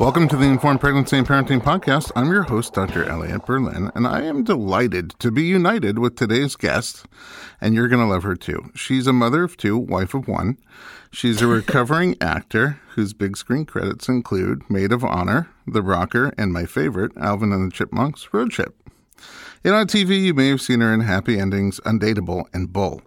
Welcome to the Informed Pregnancy and Parenting Podcast. I'm your host, Dr. Elliot Berlin, and I am delighted to be united with today's guest, and you're going to love her too. She's a mother of two, wife of one. She's a recovering actor whose big screen credits include Maid of Honor, The Rocker, and my favorite, Alvin and the Chipmunks, Road Chip. And on TV, you may have seen her in Happy Endings, Undateable, and Bull.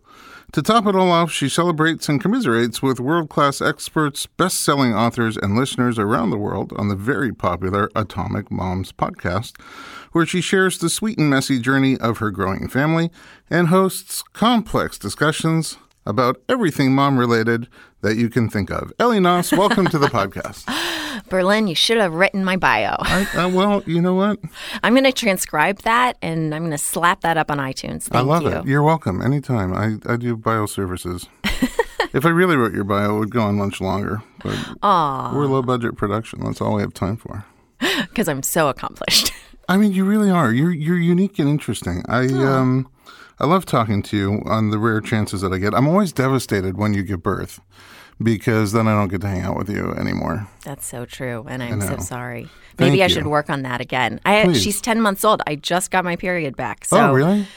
To top it all off, she celebrates and commiserates with world-class experts, best-selling authors, and listeners around the world on the very popular Atomic Moms podcast, where she shares the sweet and messy journey of her growing family and hosts complex discussions about everything mom-related that you can think of. Ellie Noss, welcome to the podcast. Berlin, you should have written my bio. Well, you know what? I'm going to transcribe that, and I'm going to slap that up on iTunes. Thank you. I love it. You're welcome. Anytime. I do bio services. If I really wrote your bio, it would go on much longer. But we're low-budget production. That's all we have time for. Because I'm so accomplished. I mean, you really are. You're unique and interesting. I love talking to you on the rare chances that I get. I'm always devastated when you give birth because then I don't get to hang out with you anymore. That's so true, and I'm so sorry. Maybe I should work on that again. She's 10 months old. I just got my period back. So. Oh, really?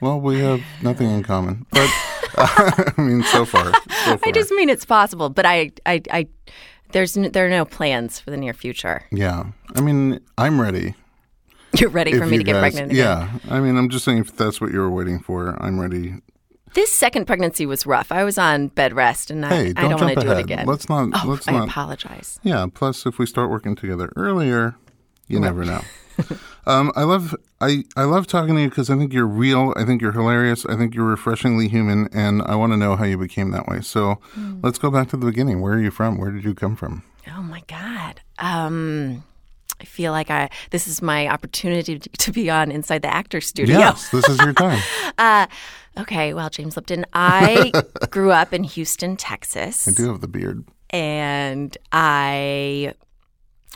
Well, we have nothing in common. But I mean, so far. I just mean it's possible, but there are no plans for the near future. Yeah. I mean, I'm ready. You're ready for me to get pregnant again. Yeah. I mean, I'm just saying if that's what you were waiting for, I'm ready. This second pregnancy was rough. I was on bed rest, and I don't want to do it again. Let's not. Oh, I apologize. Yeah. Plus, if we start working together earlier, you never know. I love talking to you because I think you're real. I think you're hilarious. I think you're refreshingly human, and I want to know how you became that way. So let's go back to the beginning. Where are you from? Where did you come from? Oh, my God. I feel like this is my opportunity to be on Inside the Actor's Studio. Yes, this is your time. Okay, well, James Lipton, I grew up in Houston, Texas. I do have the beard. And I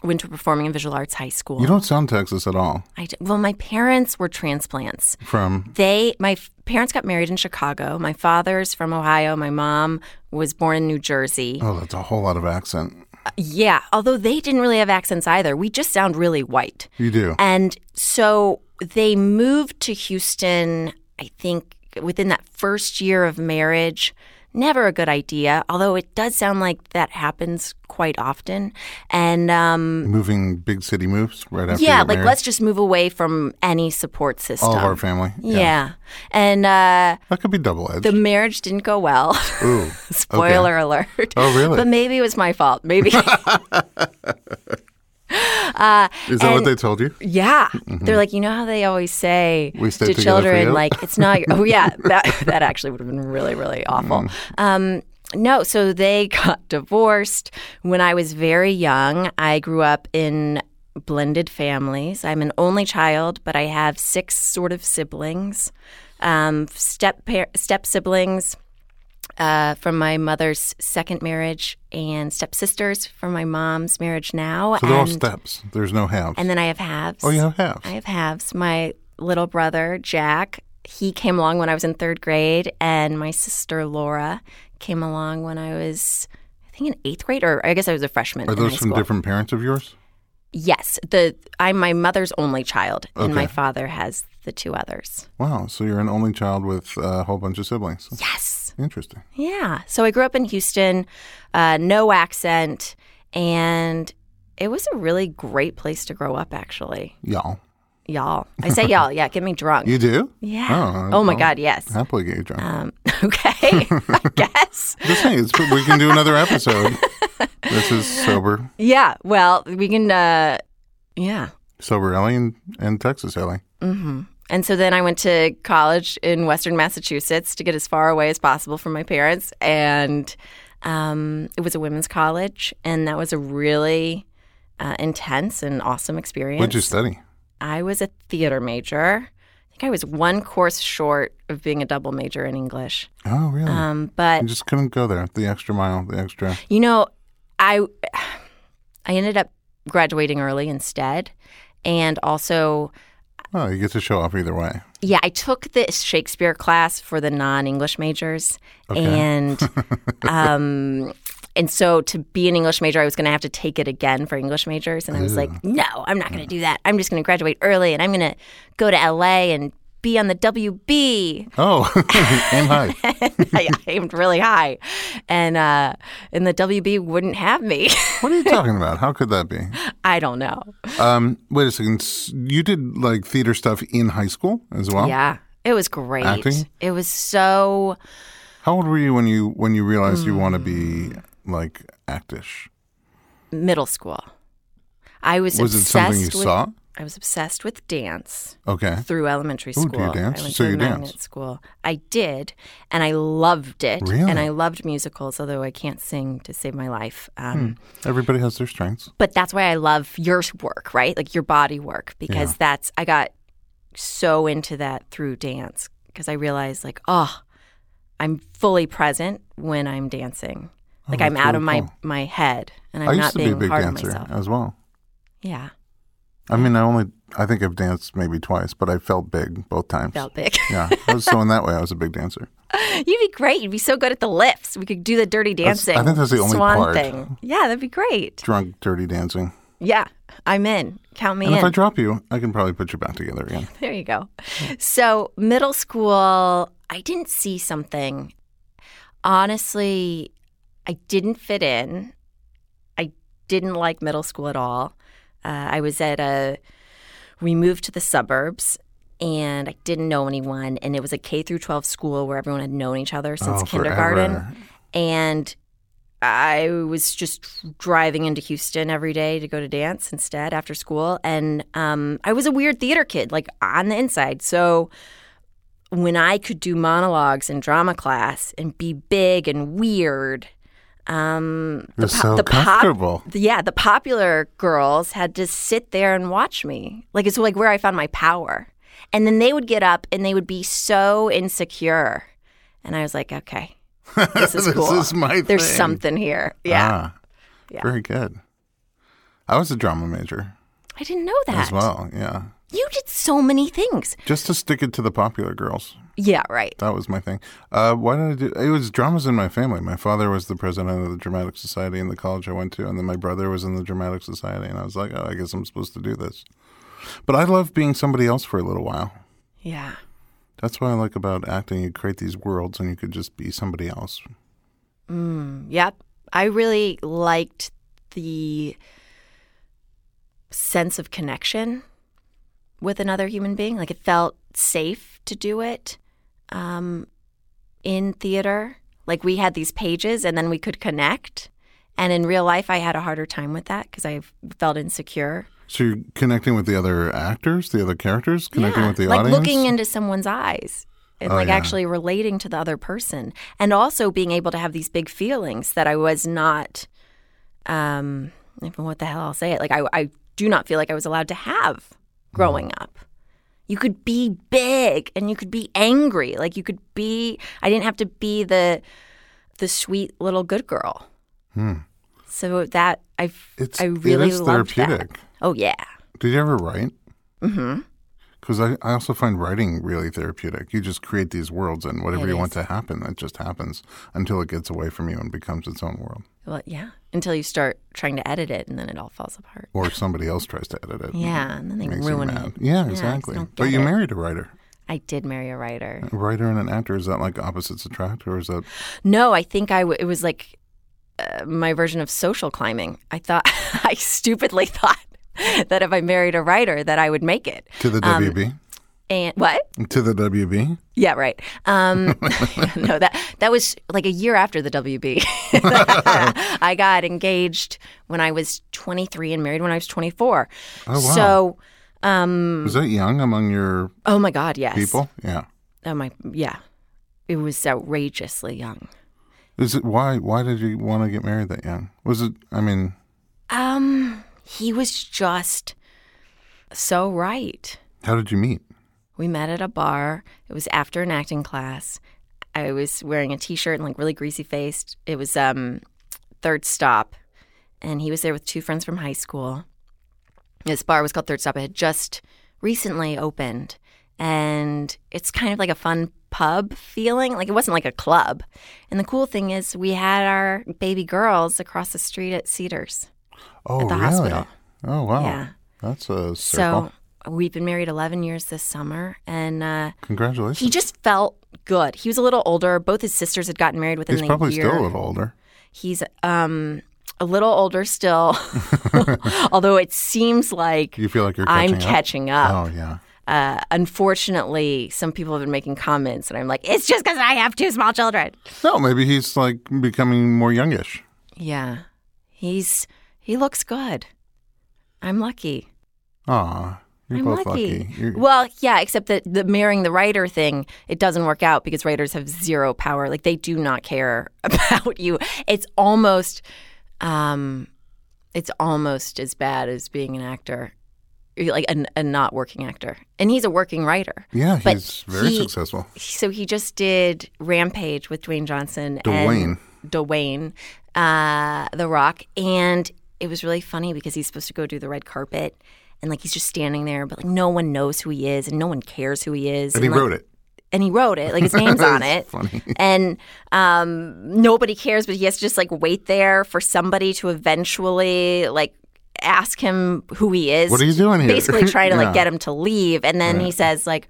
went to a performing and visual arts high school. You don't sound Texas at all. Well, my parents were transplants. From? My parents got married in Chicago. My father's from Ohio. My mom was born in New Jersey. Oh, that's a whole lot of accent. Yeah, although they didn't really have accents either. We just sound really white. You do. And so they moved to Houston, I think, within that first year of marriage. Never a good idea, although it does sound like that happens quite often. And moving big city moves right after. Yeah, like let's just move away from any support system. All of our family. Yeah. And that could be double-edged. The marriage didn't go well. Ooh. Spoiler alert. Oh, really? But maybe it was my fault. Maybe. Is that what they told you? Yeah. Mm-hmm. They're like, you know how they always say to children, like, it's not your – oh, yeah. That actually would have been really, really awful. No, so they got divorced when I was very young. I grew up in blended families. I'm an only child, but I have six sort of siblings, step-siblings from my mother's second marriage and stepsisters from my mom's marriage now. So they're all steps. There's no halves. And then I have halves. Oh, you have halves. I have halves. My little brother, Jack, he came along when I was in third grade, and my sister, Laura, came along when I was, I think, in eighth grade, or I guess I was a freshman in high school. Are those from different parents of yours? Yes. I'm my mother's only child, and my father has the two others. Wow. So you're an only child with a whole bunch of siblings. Yes. Interesting. Yeah. So I grew up in Houston, no accent, and it was a really great place to grow up, actually. Y'all. I say y'all. Yeah. Get me drunk. You do? Yeah. Oh my God. Yes. Happily get you drunk. Okay. I guess. Just saying. We can do another episode. This is sober. Yeah. Well, we can. Yeah. Sober Ellie and Texas Ellie. Mm-hmm. And so then I went to college in Western Massachusetts to get as far away as possible from my parents. And it was a women's college. And that was a really intense and awesome experience. What did you study? I was a theater major. I think I was one course short of being a double major in English. Oh, really? But you just couldn't go there, the extra mile, the extra. You know, I ended up graduating early instead. And also... Oh, you get to show off either way. Yeah, I took this Shakespeare class for the non-English majors, and And so to be an English major, I was going to have to take it again for English majors. And I was like, no, I'm not going to do that. I'm just going to graduate early and I'm going to go to LA and be on the WB. Oh, aim high. I aimed really high. And the WB wouldn't have me. What are you talking about? How could that be? I don't know. Wait a second. You did like theater stuff in high school as well? Yeah. It was great. Acting? It was so... How old were you when you realized you want to be like actish? Middle school. I was obsessed with... Was it something you saw? I was obsessed with dance. Okay. Through elementary school. Do you dance? I went to magnet school. I did, and I loved it. Really? And I loved musicals, although I can't sing to save my life. Everybody has their strengths. But that's why I love your work, right? Like your body work, because that's I got so into that through dance because I realized like, oh, I'm fully present when I'm dancing. Like I'm out of my head, and I'm not being hard on myself. I used to be a big dancer as well. Yeah. I mean, I think I've danced maybe twice, but I felt big both times. Felt big. Yeah. So in that way, I was a big dancer. You'd be great. You'd be so good at the lifts. We could do the dirty dancing. I think that's the only part. Thing. Yeah, that'd be great. Drunk, dirty dancing. Yeah, I'm in. Count me in. And if I drop you, I can probably put you back together again. There you go. So middle school, I didn't see something. Honestly, I didn't fit in. I didn't like middle school at all. I was at we moved to the suburbs, and I didn't know anyone, and it was a K through 12 school where everyone had known each other since kindergarten. Forever. And I was just driving into Houston every day to go to dance instead after school, and I was a weird theater kid, like on the inside. So when I could do monologues in drama class and be big and weird. Comfortable. The popular girls had to sit there and watch me. Like it's like where I found my power. And then they would get up and they would be so insecure. And I was like, okay, this is cool. This is my thing. There's something here. Yeah. Ah, yeah. Very good. I was a drama major. I didn't know that. As well, yeah. You did so many things. Just to stick it to the popular girls. Yeah, right. That was my thing. Why did I do it? It was dramas in my family. My father was the president of the Dramatic Society in the college I went to, and then my brother was in the Dramatic Society, and I was like, oh, I guess I'm supposed to do this. But I love being somebody else for a little while. Yeah. That's what I like about acting. You create these worlds, and you could just be somebody else. Yep. I really liked the sense of connection with another human being. Like, it felt safe to do it. In theater, like we had these pages and then we could connect. And in real life, I had a harder time with that because I felt insecure. So you're connecting with the other actors, the other characters, connecting with the audience? Like looking into someone's eyes and actually relating to the other person. And also being able to have these big feelings that I was not, what the hell I'll say it, like I do not feel like I was allowed to have growing up. You could be big and you could be angry. Like you could be – I didn't have to be the sweet little good girl. So that – I really loved that. It is therapeutic. Oh, yeah. Did you ever write? Mm-hmm. Because I also find writing really therapeutic. You just create these worlds and whatever you want to happen, that just happens until it gets away from you and becomes its own world. Well, yeah. Until you start trying to edit it and then it all falls apart. Or somebody else tries to edit it. Yeah, and then they ruin it. Yeah, exactly. But you married a writer. I did marry a writer. A writer and an actor, is that like opposites attract or is that? No, I think it was like my version of social climbing. I thought, I stupidly thought that if I married a writer that I would make it. To the WB? And what? To the WB? Yeah, right. No, that was like a year after the WB. I got engaged when I was 23 and married when I was 24. Oh, wow. So was that young among your Oh my god, yes. people? Yeah. Oh my yeah. It was outrageously young. Is it why did you want to get married that young? Was it he was just so right. How did you meet? We met at a bar. It was after an acting class. I was wearing a T-shirt and like really greasy-faced. It was Third Stop, and he was there with two friends from high school. This bar was called Third Stop. It had just recently opened, and it's kind of like a fun pub feeling. Like, it wasn't like a club. And the cool thing is we had our baby girls across the street at Cedars. Oh, at the really? Hospital. Oh, wow. Yeah. That's a circle. So we've been married 11 years this summer. And congratulations. He just felt good. He was a little older. Both his sisters had gotten married within the year. He's probably still a little older. He's a little older still, although it seems like, you feel like you're catching I'm up? Catching up. Oh, yeah. Unfortunately, some people have been making comments, and I'm like, it's just because I have two small children. No, maybe he's like becoming more youngish. Yeah. He looks good. I'm lucky. Aw, you're I'm both lucky. Well, yeah, except that the marrying the writer thing, it doesn't work out because writers have zero power. Like, they do not care about you. It's almost as bad as being an actor. Like a not working actor. And he's a working writer. Yeah, he's very successful. So he just did Rampage with Dwayne Johnson. Dwayne, The Rock. And it was really funny because he's supposed to go do the red carpet. And like he's just standing there, but like no one knows who he is and no one cares who he is. And he wrote it. Like, his name's on it. Funny. And nobody cares, but he has to just like wait there for somebody to eventually like ask him who he is. What are you doing here? Basically trying to like get him to leave. And then he says like,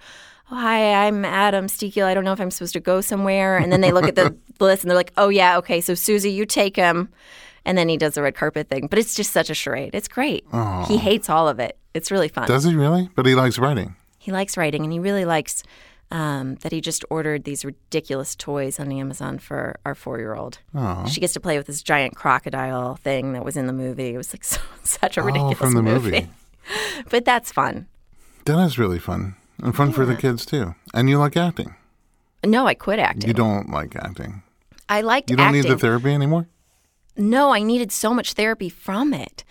oh, hi, I'm Adam Stekiel. I don't know if I'm supposed to go somewhere. And then they look at the list and they're like, oh, yeah, okay, so Susie, you take him. And then he does the red carpet thing. But it's just such a charade. It's great. Aww. He hates all of it. It's really fun. Does he really? But he likes writing. He likes writing, and he really likes that he just ordered these ridiculous toys on Amazon for our 4-year-old. Aww. She gets to play with this giant crocodile thing that was in the movie. It was like such a ridiculous from the movie. But that's fun. That is really fun. And fun for the kids, too. And you like acting. No, I quit acting. You don't like acting. I liked acting. You don't need the therapy anymore? No, I needed so much therapy from it.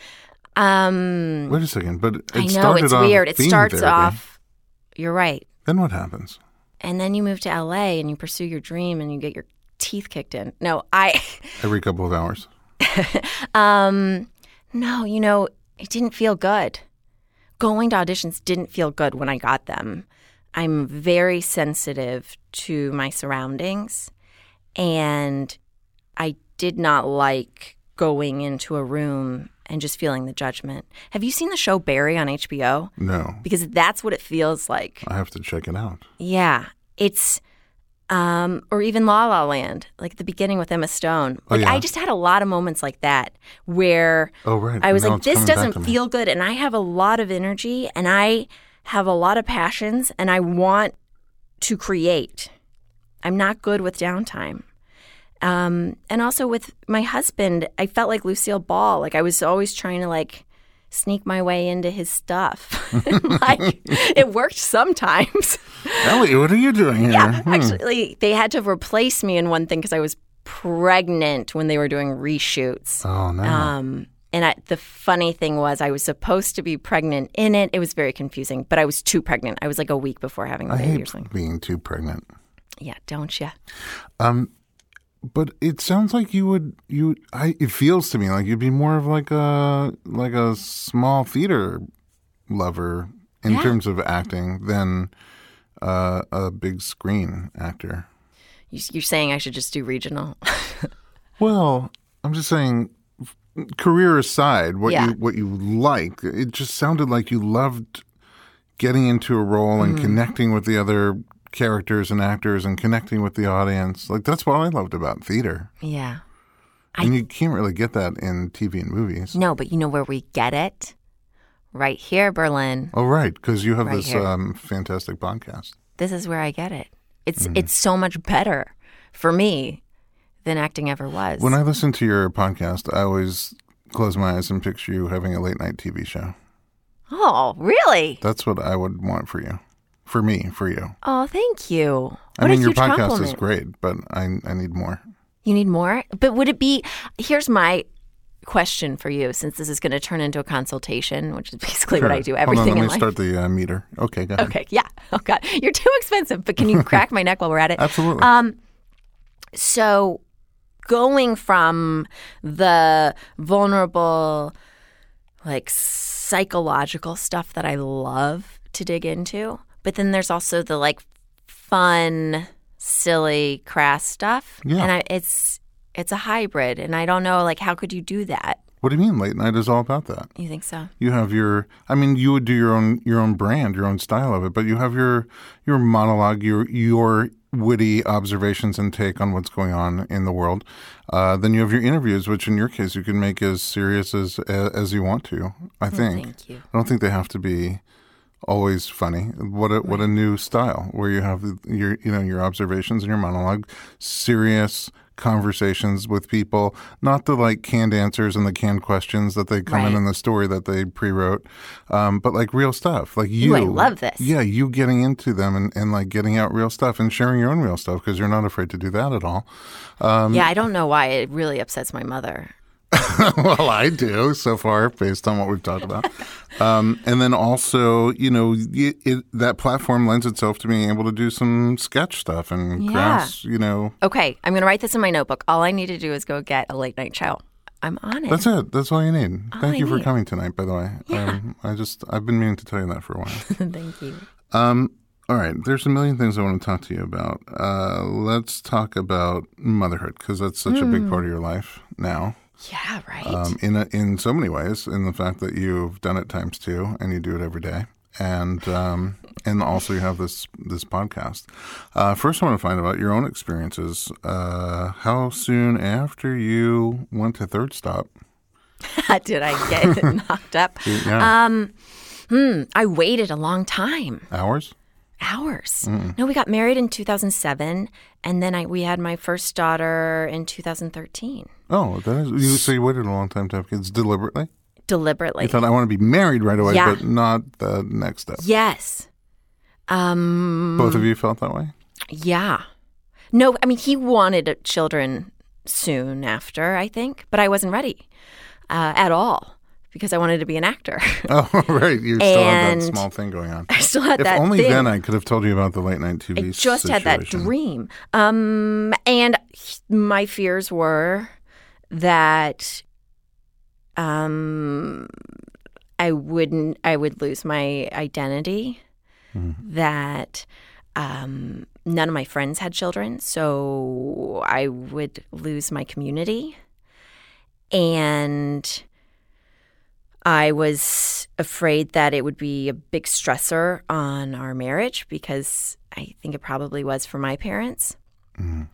Wait a second. But it I know, started it's weird. It starts therapy. Off. You're right. Then what happens? And then you move to LA and you pursue your dream and you get your teeth kicked in. No, every couple of hours. No, you know, it didn't feel good. Going to auditions didn't feel good when I got them. I'm very sensitive to my surroundings, and I did not like going into a room and just feeling the judgment. Have you seen the show Barry on HBO? No. Because that's what it feels like. I have to check it out. Yeah. It's or even La La Land, like the beginning with Emma Stone. Like, I just had a lot of moments like that where I was like, this doesn't feel good. And I have a lot of energy and I have a lot of passions and I want to create. I'm not good with downtime. And also with my husband, I felt like Lucille Ball. Like, I was always trying to like sneak my way into his stuff. Like, it worked sometimes. Ellie, what are you doing here? Yeah, actually, they had to replace me in one thing because I was pregnant when they were doing reshoots. Oh, no. And the funny thing was I was supposed to be pregnant in it. It was very confusing, but I was too pregnant. I was like a week before having the baby or something. I hate being too pregnant. Yeah, don't you? But it sounds like it feels to me like you'd be more of like a small theater lover in terms of acting than a big screen actor. You're saying I should just do regional? Well, I'm just saying, career aside, what you like, it just sounded like you loved getting into a role and connecting with the other characters and actors and connecting with the audience. Like, that's what I loved about theater. Yeah. And you can't really get that in TV and movies. No, but you know where we get it? Right here, Berlin. Oh, right, because you have this fantastic podcast. This is where I get it. It's so much better for me than acting ever was. When I listen to your podcast, I always close my eyes and picture you having a late-night TV show. Oh, really? That's what I would want for you. For me, for you. Oh, thank you. I mean, your podcast is great, but I need more. You need more? But would it be – here's my question for you, since this is going to turn into a consultation, which is basically what I do, everything in life. Hold on, let me start the meter. Okay, go ahead. Okay, yeah. Oh, God. You're too expensive, but can you crack my neck while we're at it? Absolutely. So going from the vulnerable, like, psychological stuff that I love to dig into – but then there's also the, like, fun silly, crass stuff. Yeah. And it's a hybrid. And I don't know, like, how could you do that? What do you mean? Late night is all about that. You think so? You have your – I mean, you would do your own brand, your own style of it, but you have your monologue, your witty observations and take on what's going on in the world. Then you have your interviews, which in your case you can make as serious as you want to, I think. Thank you. I don't think they have to be always funny. What a new style where you have your observations and your monologue, serious – conversations with people, not the like canned answers and the canned questions that they come right. in the story that they pre-wrote, but like real stuff. Like you, I love this. Yeah, you getting into them and like getting out real stuff and sharing your own real stuff because you're not afraid to do that at all. Yeah, I don't know why it really upsets my mother. Well, I do so far based on what we've talked about. And then also, that platform lends itself to being able to do some sketch stuff and crafts, Okay, I'm going to write this in my notebook. All I need to do is go get a late night show. I'm on it. That's it. That's all you need. Thank you for coming tonight, by the way. Yeah. I've been meaning to tell you that for a while. Thank you. All right. There's a million things I want to talk to you about. Let's talk about motherhood because that's such a big part of your life now. Yeah, right. In so many ways, in the fact that you've done it times two and you do it every day. And also you have this podcast. First, I want to find out your own experiences. How soon after you went to Third Stop? Did I get knocked up? Yeah. I waited a long time. Hours. Mm. No, we got married in 2007, and then we had my first daughter in 2013. Oh, so you waited a long time to have kids deliberately? Deliberately. You thought, I want to be married right away, but not the next step. Yes. Both of you felt that way? Yeah. No, I mean, he wanted children soon after, I think, but I wasn't ready at all. Because I wanted to be an actor. Oh, right. You still had that small thing going on. I still had that thing. If only then I could have told you about the late night TV situation. I just had that dream. And my fears were that I would lose my identity, that none of my friends had children, so I would lose my community. And I was afraid that it would be a big stressor on our marriage because I think it probably was for my parents. Mm.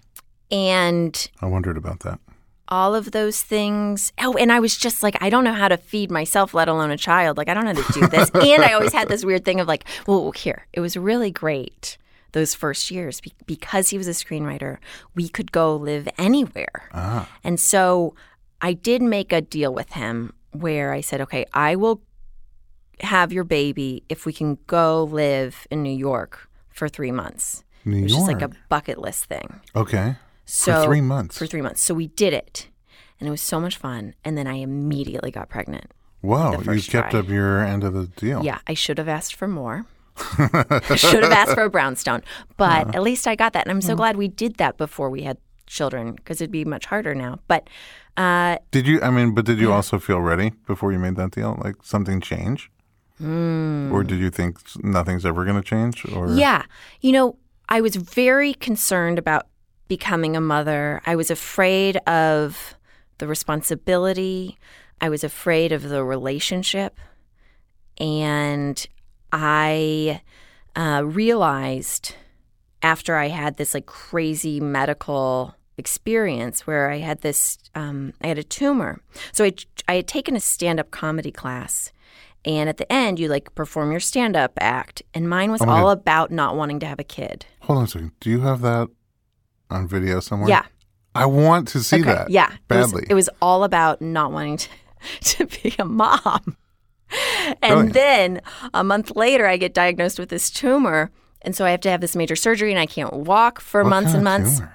And I wondered about that. All of those things. Oh, and I was just like, I don't know how to feed myself, let alone a child. Like, I don't know how to do this. And I always had this weird thing of like, well, here, it was really great those first years because he was a screenwriter. We could go live anywhere. Ah. And so I did make a deal with him where I said, okay, I will have your baby if we can go live in New York for 3 months. New York? It was just like a bucket list thing. Okay. So, for 3 months. So we did it. And it was so much fun. And then I immediately got pregnant. Wow. You kept up your end of the deal. Yeah. I should have asked for more. I should have asked for a brownstone. But at least I got that. And I'm so glad we did that before we had children because it'd be much harder now. But did you also feel ready before you made that deal? Like something change? Mm. Or did you think nothing's ever going to change? Or yeah. I was very concerned about becoming a mother. I was afraid of the responsibility. I was afraid of the relationship. And I realized after I had this like crazy medical experience where I had this I had a tumor. So I had taken a stand-up comedy class, and at the end you like perform your stand-up act, and mine was all about not wanting to have a kid. Hold on a second. Do you have that on video somewhere? Yeah. I want to see that. Yeah. Badly. It was all about not wanting to be a mom. And brilliant. Then a month later I get diagnosed with this tumor, and so I have to have this major surgery, and I can't walk for months and months. Tumor?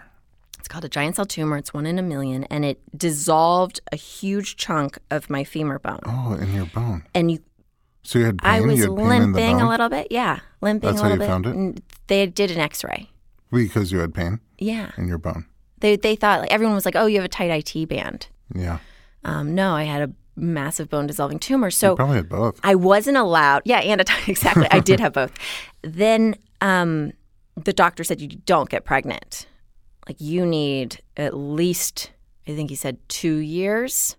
It's called a giant cell tumor. It's 1 in a million, and it dissolved a huge chunk of my femur bone. Oh, in your bone. And you. So you had pain. I was limping a little bit. Yeah, limping. That's a little bit. That's how you found it. They did an X-ray. Because you had pain. Yeah. In your bone. They thought like everyone was like, oh, you have a tight IT band. Yeah. No, I had a massive bone dissolving tumor. So you probably had both. I wasn't allowed. Yeah, and exactly. I did have both. Then the doctor said, you don't get pregnant. Like, you need at least, I think he said 2 years,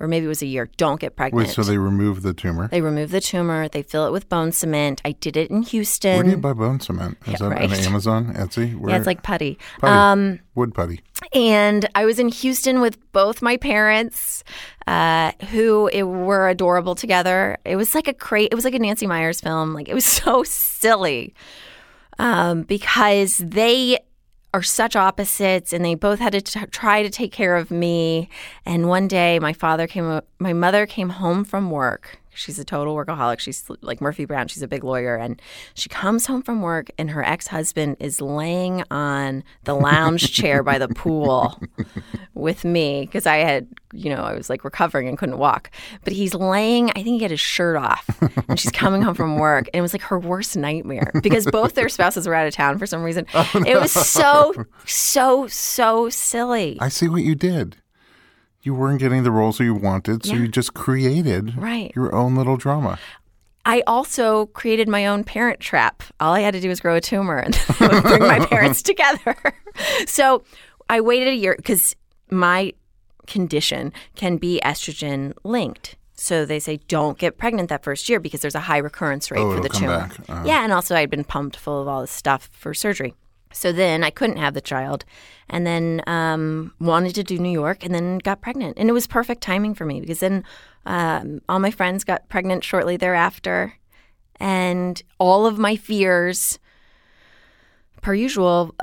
or maybe it was a year. Don't get pregnant. Wait, so they removed the tumor? They removed the tumor. They fill it with bone cement. I did it in Houston. Where do you buy bone cement? Is that on Amazon, Etsy? Where? Yeah, it's like putty. Wood putty. And I was in Houston with both my parents, who were adorable together. It was like it was like a Nancy Meyers film. Like, it was so silly, because they are such opposites, and they both had to try to take care of me. And one day, my mother came home from work. She's a total workaholic. She's like Murphy Brown. She's a big lawyer, and she comes home from work, and her ex-husband is laying on the lounge chair by the pool with me, because I was like recovering and couldn't walk. But he's laying. I think he had his shirt off, and she's coming home from work, and it was like her worst nightmare, because both their spouses were out of town for some reason. Oh, no. It was so silly. I see what you did. You weren't getting the roles that you wanted, so you just created your own little drama. I also created my own parent trap. All I had to do was grow a tumor and bring my parents together. So I waited a year, because my condition can be estrogen linked. So they say don't get pregnant that first year, because there's a high recurrence rate for the tumor. Yeah, and also I had been pumped full of all this stuff for surgery. So then I couldn't have the child, and then wanted to do New York, and then got pregnant. And it was perfect timing for me, because then all my friends got pregnant shortly thereafter, and all of my fears, per usual,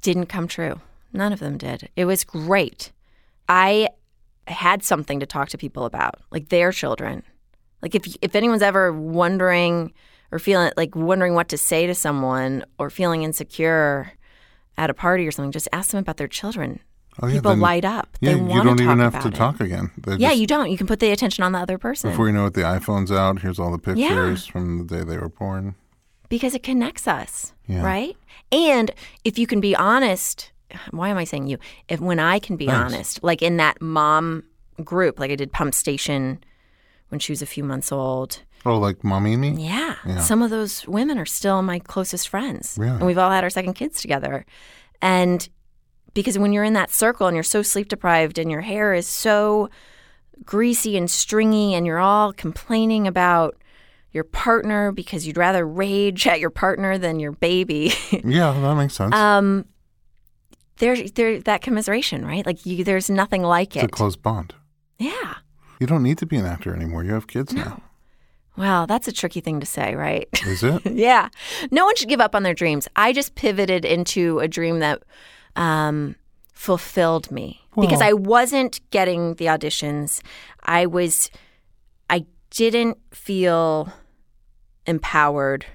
didn't come true. None of them did. It was great. I had something to talk to people about, like their children. Like, if anyone's ever wondering – or wondering what to say to someone, or feeling insecure at a party or something, just ask them about their children. Oh, yeah, people light up. Yeah, they want to talk about it. You don't even have to talk again. You don't. You can put the attention on the other person. Before you know it, the iPhone's out. Here's all the pictures from the day they were born. Because it connects us, right? And if you can be honest, why am I saying you? When I can be honest, like in that mom group, like I did Pump Station when she was a few months old. Oh, like Mommy and Me? Yeah. Some of those women are still my closest friends. Really? And we've all had our second kids together. And because when you're in that circle and you're so sleep deprived and your hair is so greasy and stringy and you're all complaining about your partner because you'd rather rage at your partner than your baby. Yeah, that makes sense. That commiseration, right? Like there's nothing like it. It's a close bond. Yeah. You don't need to be an actor anymore. You have kids now. Well, that's a tricky thing to say, right? Is it? Yeah. No one should give up on their dreams. I just pivoted into a dream that fulfilled me because I wasn't getting the auditions. I didn't feel empowered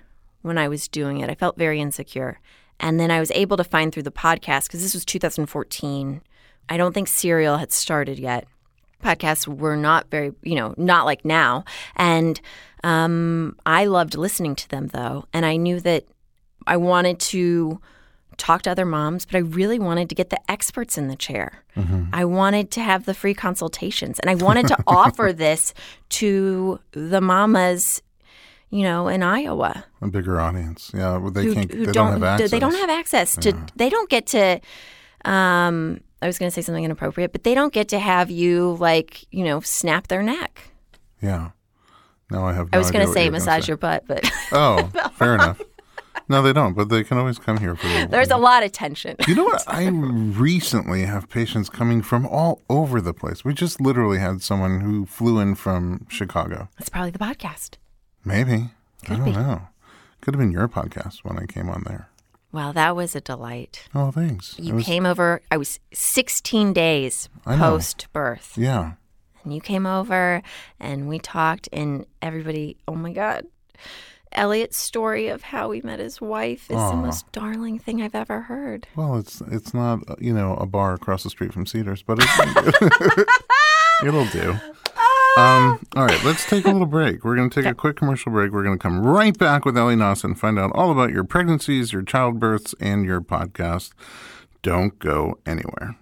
when I was doing it. I felt very insecure. And then I was able to find through the podcast, because this was 2014. I don't think Serial had started yet. Podcasts were not very, not like now. And I loved listening to them, though. And I knew that I wanted to talk to other moms, but I really wanted to get the experts in the chair. Mm-hmm. I wanted to have the free consultations. And I wanted to offer this to the mamas, in Iowa. A bigger audience. Yeah. They don't have access to, they don't get to, I was going to say something inappropriate, but they don't get to have you, snap their neck. Yeah. No, I have no idea. I was going to say massage your butt, but... Oh, fair enough. No, they don't, but they can always come here for you. There's a lot of tension. You know what? I recently have patients coming from all over the place. We just literally had someone who flew in from Chicago. That's probably the podcast. Maybe. I don't know. Could have been your podcast when I came on there. Wow, that was a delight. Oh, thanks. You came over. I was 16 days post-birth. Yeah. And you came over, and we talked, and everybody, oh, my God. Elliot's story of how he met his wife is the most darling thing I've ever heard. Well, it's not, a bar across the street from Cedars, but it'll do. All right, let's take a little break. We're going to take a quick commercial break. We're going to come right back with Ellie Noss and find out all about your pregnancies, your childbirths, and your podcast. Don't go anywhere.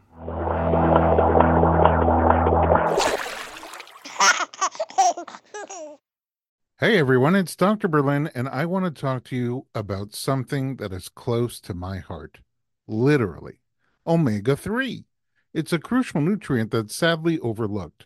Hey everyone, it's Dr. Berlin, and I want to talk to you about something that is close to my heart, literally, omega-3. It's a crucial nutrient that's sadly overlooked.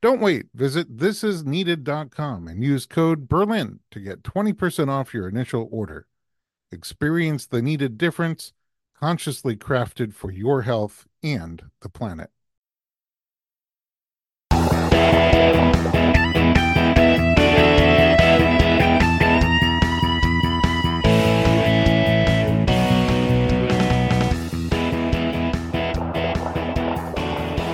Don't wait. Visit thisisneeded.com and use code BERLIN to get 20% off your initial order. Experience the needed difference, consciously crafted for your health and the planet.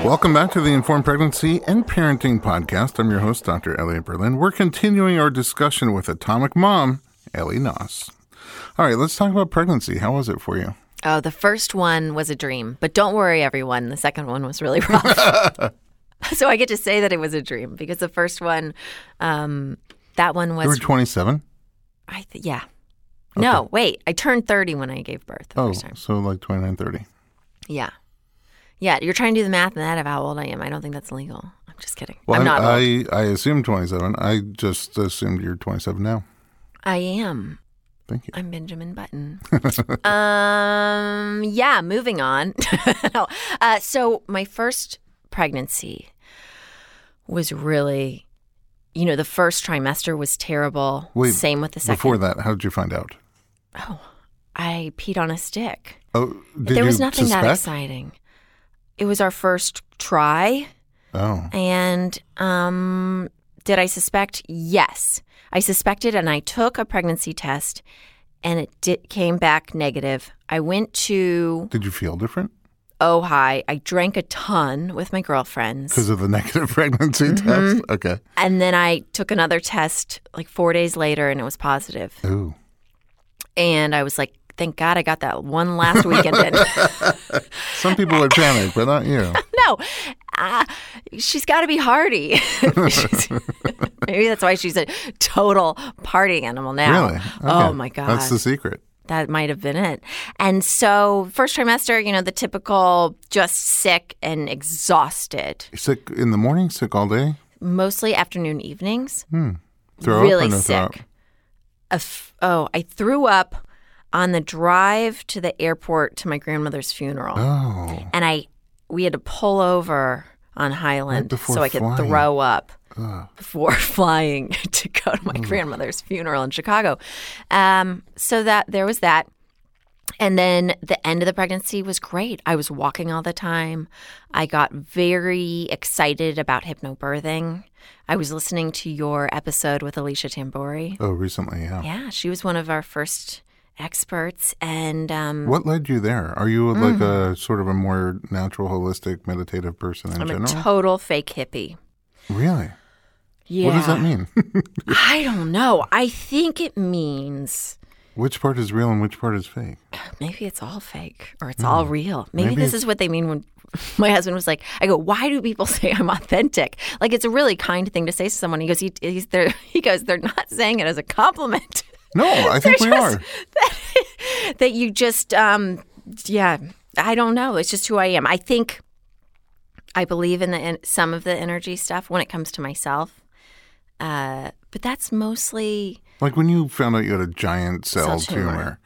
Welcome back to the Informed Pregnancy and Parenting Podcast. I'm your host, Dr. Elliot Berlin. We're continuing our discussion with Atomic Mom, Ellie Noss. All right, let's talk about pregnancy. How was it for you? Oh, the first one was a dream. But don't worry, everyone. The second one was really rough. So I get to say that it was a dream because the first one, that one was... You were 27? Yeah. Okay. No, wait. I turned 30 when I gave birth the first time. So like 29, 30. Yeah. Yeah, you're trying to do the math in that of how old I am. I don't think that's legal. I'm just kidding. Well, I'm not old. I assume 27. I just assumed you're 27 now. I am. Thank you. I'm Benjamin Button. Yeah, moving on. No. So my first pregnancy was really, you know, the first trimester was terrible. Wait, same with the second. Before that, how did you find out? Oh, I peed on a stick. Oh, did there was you nothing suspect? That exciting. It was our first try. Oh. And did I suspect? Yes. I suspected, and I took a pregnancy test, and it came back negative. I went to... Did you feel different? Oh, hi. I drank a ton with my girlfriends. Because of the negative pregnancy test? Okay. And then I took another test like 4 days later, and it was positive. Ooh. And I was like, thank God I got that one last weekend in. Some people are panicked, but not you. No. She's got to be hardy. Maybe that's why she's a total party animal now. Really? Okay. Oh, my God. That's the secret. That might have been it. And so first trimester, you know, the typical just sick and exhausted. Sick in the morning? Sick all day? Mostly afternoon, evenings. Throw really up or no sick. I threw up on the drive to the airport to my grandmother's funeral. Oh. And we had to pull over on Highland right so I could throw up before flying to go to my grandmother's funeral in Chicago. So that there was that. And then the end of the pregnancy was great. I was walking all the time. I got very excited about hypnobirthing. I was listening to your episode with Alicia Tamburri. Oh, recently, yeah. Yeah, she was one of our first experts. And what led you there? Are you like a sort of a more natural, holistic, meditative person in general? I'm a total fake hippie. Really? Yeah. What does that mean? I don't know. I think it means... Which part is real and which part is fake? Maybe it's all fake or it's all real. Maybe this is what they mean when my husband was like, I go, why do people say I'm authentic? Like, it's a really kind thing to say to someone. He goes, they're not saying it as a compliment. No, I think we are. That you just, I don't know. It's just who I am. I think I believe in some of the energy stuff when it comes to myself. But that's mostly... Like when you found out you had a giant cell tumor,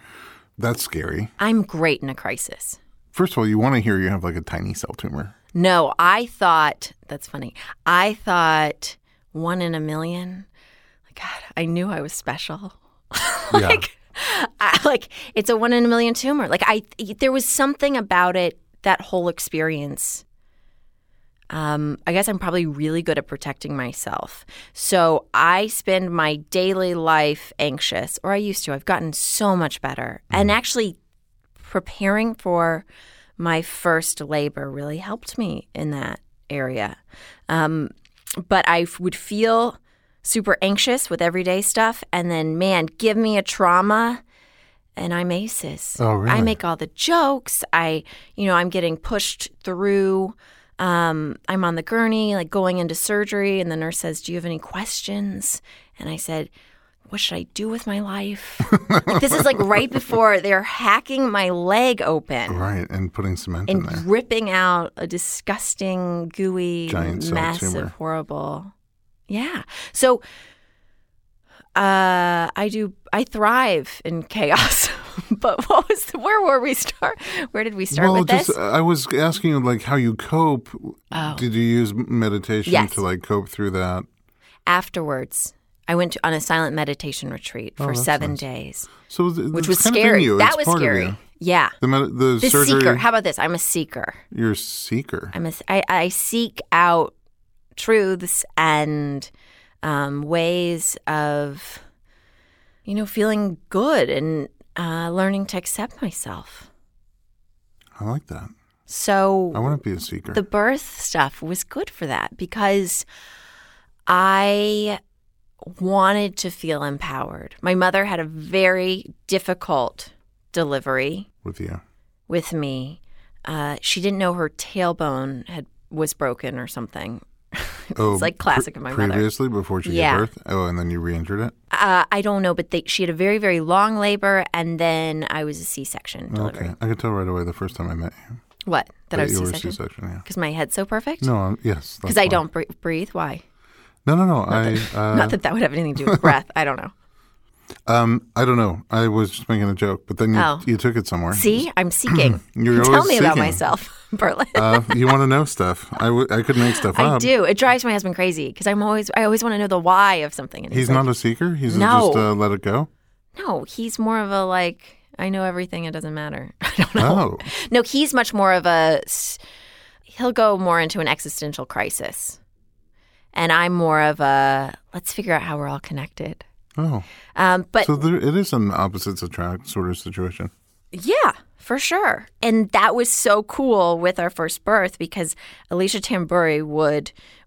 that's scary. I'm great in a crisis. First of all, you want to hear you have like a tiny cell tumor. No, I thought, that's funny, I thought 1 in a million. God, I knew I was special. It's a 1 in a million tumor. Like there was something about it, that whole experience. I guess I'm probably really good at protecting myself. So I spend my daily life anxious, or I used to. I've gotten so much better. And actually preparing for my first labor really helped me in that area. But I would feel super anxious with everyday stuff, and then, man, give me a trauma, and I'm aces. Oh, really? I make all the jokes. I'm getting pushed through. I'm on the gurney, like going into surgery, and the nurse says, "Do you have any questions?" And I said, "What should I do with my life?" Like, this is like right before they're hacking my leg open. Right, and putting cement in there. And ripping out a disgusting, gooey, giant massive tumor. Horrible. Yeah. So I thrive in chaos. But where did we start with this? I was asking you, like, how you cope. Oh. Did you use meditation to like cope through that? Afterwards, I went on a silent meditation retreat for 7 days, so which was scary. That was scary. Yeah. The surgery. Seeker. How about this? I'm a seeker. You're a seeker. I seek out truths and ways of, feeling good and learning to accept myself. I like that. So I want to be a seeker. The birth stuff was good for that because I wanted to feel empowered. My mother had a very difficult delivery. With you. With me. She didn't know her tailbone was broken or something. It's like classic of my mother. Previously, before she gave birth? Oh, and then you re-injured it? I don't know, but she had a very, very long labor, and then I was a C-section delivery. Okay. I could tell right away the first time I met you. What? That I was C-section? You were C-section, yeah. Because my head's so perfect? No, yes. Because I don't breathe? Why? No. Not that would have anything to do with breath. I don't know. I don't know. I was just making a joke, but then you took it somewhere. See? I'm seeking. You're always Tell me seeking. About myself, Berlin. You want to know stuff. I could make stuff up. I do. It drives my husband crazy because I always want to know the why of something. And he's not a seeker? He's just let it go? No. He's more of a I know everything. It doesn't matter. I don't know. Oh. No, he's much more of he'll go more into an existential crisis. And I'm more of a let's figure out how we're all connected. Oh, but so it is an opposites attract sort of situation. Yeah, for sure. And that was so cool with our first birth because Alicia Tamburri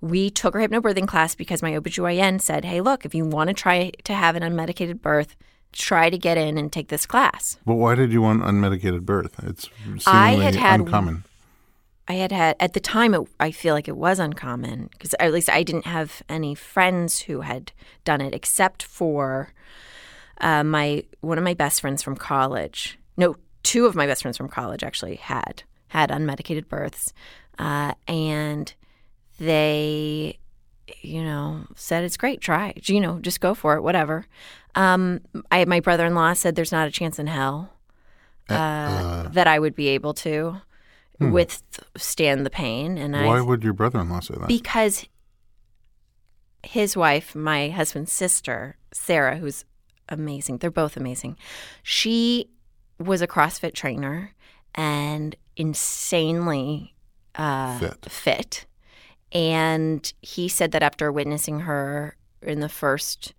we took her hypnobirthing class because my OBGYN said, hey, look, if you want to try to have an unmedicated birth, try to get in and take this class. But why did you want unmedicated birth? It's seemingly uncommon. I had had, at the time, I feel like it was uncommon because at least I didn't have any friends who had done it except for one of my best friends from college. No, two of my best friends from college actually had unmedicated births. And they, said it's great, try, just go for it, whatever. My brother-in-law said there's not a chance in hell that I would be able to. Withstand the pain. And why would your brother-in-law say that? Because his wife, my husband's sister, Sarah, who's amazing, they're both amazing, she was a CrossFit trainer and insanely fit. And he said that after witnessing her in the first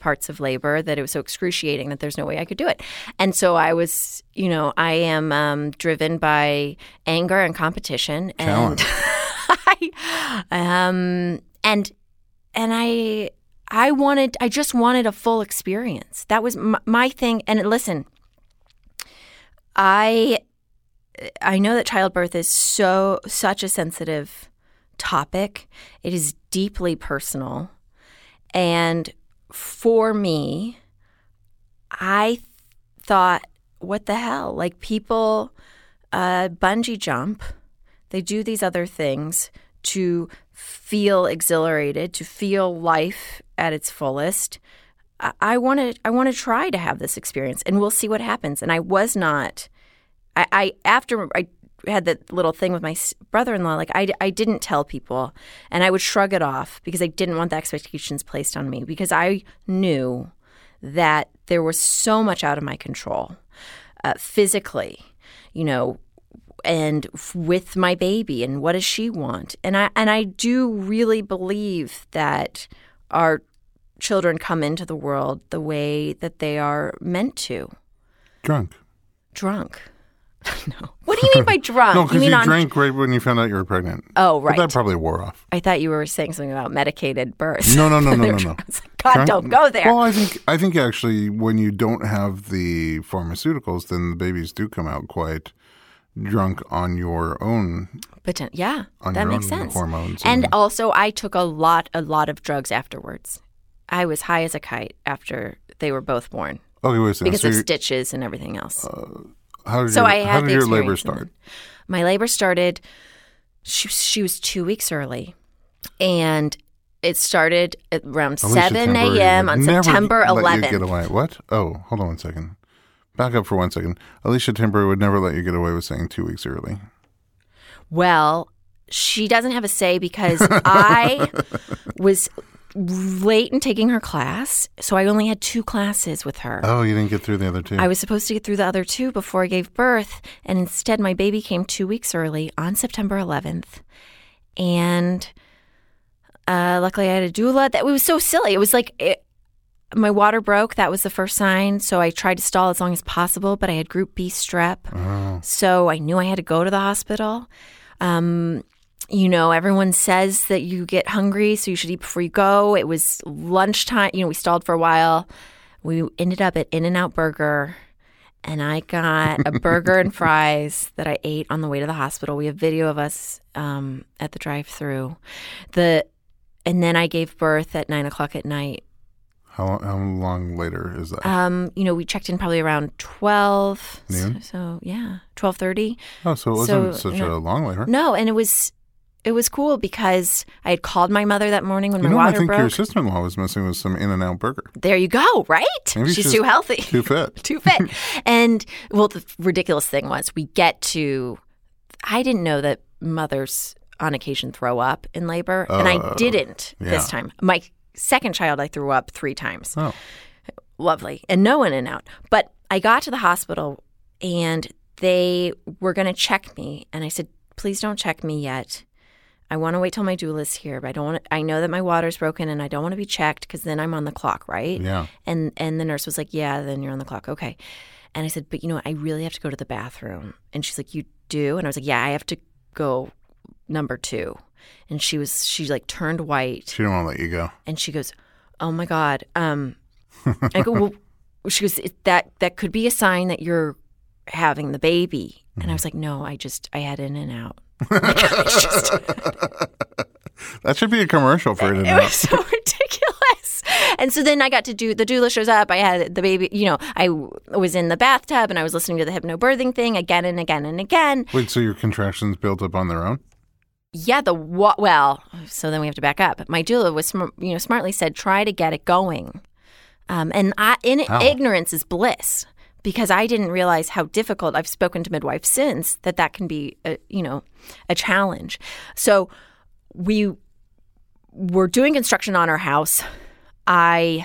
parts of labor that it was so excruciating that there's no way I could do it. And so I was, I am driven by anger and competition. Challenge. And I just wanted a full experience. That was my thing. And listen, I know that childbirth is such a sensitive topic. It is deeply personal. And for me, I thought, what the hell? Like, people bungee jump. They do these other things to feel exhilarated, to feel life at its fullest. I want to try to have this experience, and we'll see what happens. And I was not – after I had that little thing with my brother-in-law, I didn't tell people, and I would shrug it off because I didn't want the expectations placed on me because I knew that there was so much out of my control physically, and with my baby and what does she want. And I do really believe that our children come into the world the way that they are meant to. Drunk. No. What What do you mean by drunk? No, because you drank right when you found out you were pregnant. Oh, right. But that probably wore off. I thought you were saying something about medicated birth. No. God, don't go there. Well, I think actually when you don't have the pharmaceuticals, then the babies do come out quite drunk on your own. But yeah, that makes sense. Hormones and also, I took a lot of drugs afterwards. I was high as a kite after they were both born. Okay, wait a second. Because of stitches and everything else. How did your labor start? My labor started, she was 2 weeks early. And it started at around Alicia 7 a.m. on September 11th. Let you get away. What? Oh, hold on 1 second. Back up for 1 second. Alicia Tamburri would never let you get away with saying 2 weeks early. Well, she doesn't have a say because I was late in taking her class, so I only had 2 classes with her. Oh, you didn't get through the other 2. I was supposed to get through the other 2 before I gave birth, and instead my baby came 2 weeks early on September 11th. And luckily I had a doula. That it was so silly. It was like my water broke. That was the first sign, so I tried to stall as long as possible, but I had group B strep, so I knew I had to go to the hospital. You know, everyone says that you get hungry, so you should eat before you go. It was lunchtime. You know, we stalled for a while. We ended up at In-N-Out Burger, and I got a burger and fries that I ate on the way to the hospital. We have video of us at the drive-thru. And then I gave birth at 9 o'clock at night. How long later is that? You know, we checked in probably around 12. Noon? So yeah, 12:30. Oh, so it wasn't a long later. No, and it was cool because I had called my mother that morning when my water broke. Your sister-in-law was messing with some In-N-Out Burger. There you go, right? Maybe she's too healthy. Too fit. Too fit. And, well, the ridiculous thing was I didn't know that mothers on occasion throw up in labor, and I didn't this time. My second child, I threw up 3 times. Oh. Lovely. And no In-N-Out. But I got to the hospital, and they were going to check me, and I said, please don't check me yet. I want to wait till my doula's here, but I know that my water's broken and I don't want to be checked because then I'm on the clock, right? Yeah. And the nurse was like, yeah, then you're on the clock. Okay. And I said, but you know what? I really have to go to the bathroom. And she's like, you do? And I was like, yeah, I have to go number 2. And she like turned white. She didn't want to let you go. And she goes, oh my God. I go, well, she goes, that could be a sign that you're having the baby. Mm-hmm. And I was like, no, I had In-N-Out. That should be a commercial for it. It was so ridiculous. And so then I got to do the doula shows up. I had the baby. You know, I was in the bathtub and I was listening to the hypnobirthing thing again and again and again. Wait, so your contractions built up on their own? Yeah. Well, so then we have to back up. My doula was smartly said, try to get it going. Ignorance is bliss. Because I didn't realize how difficult, I've spoken to midwives since, that can be, a challenge. So we were doing construction on our house. My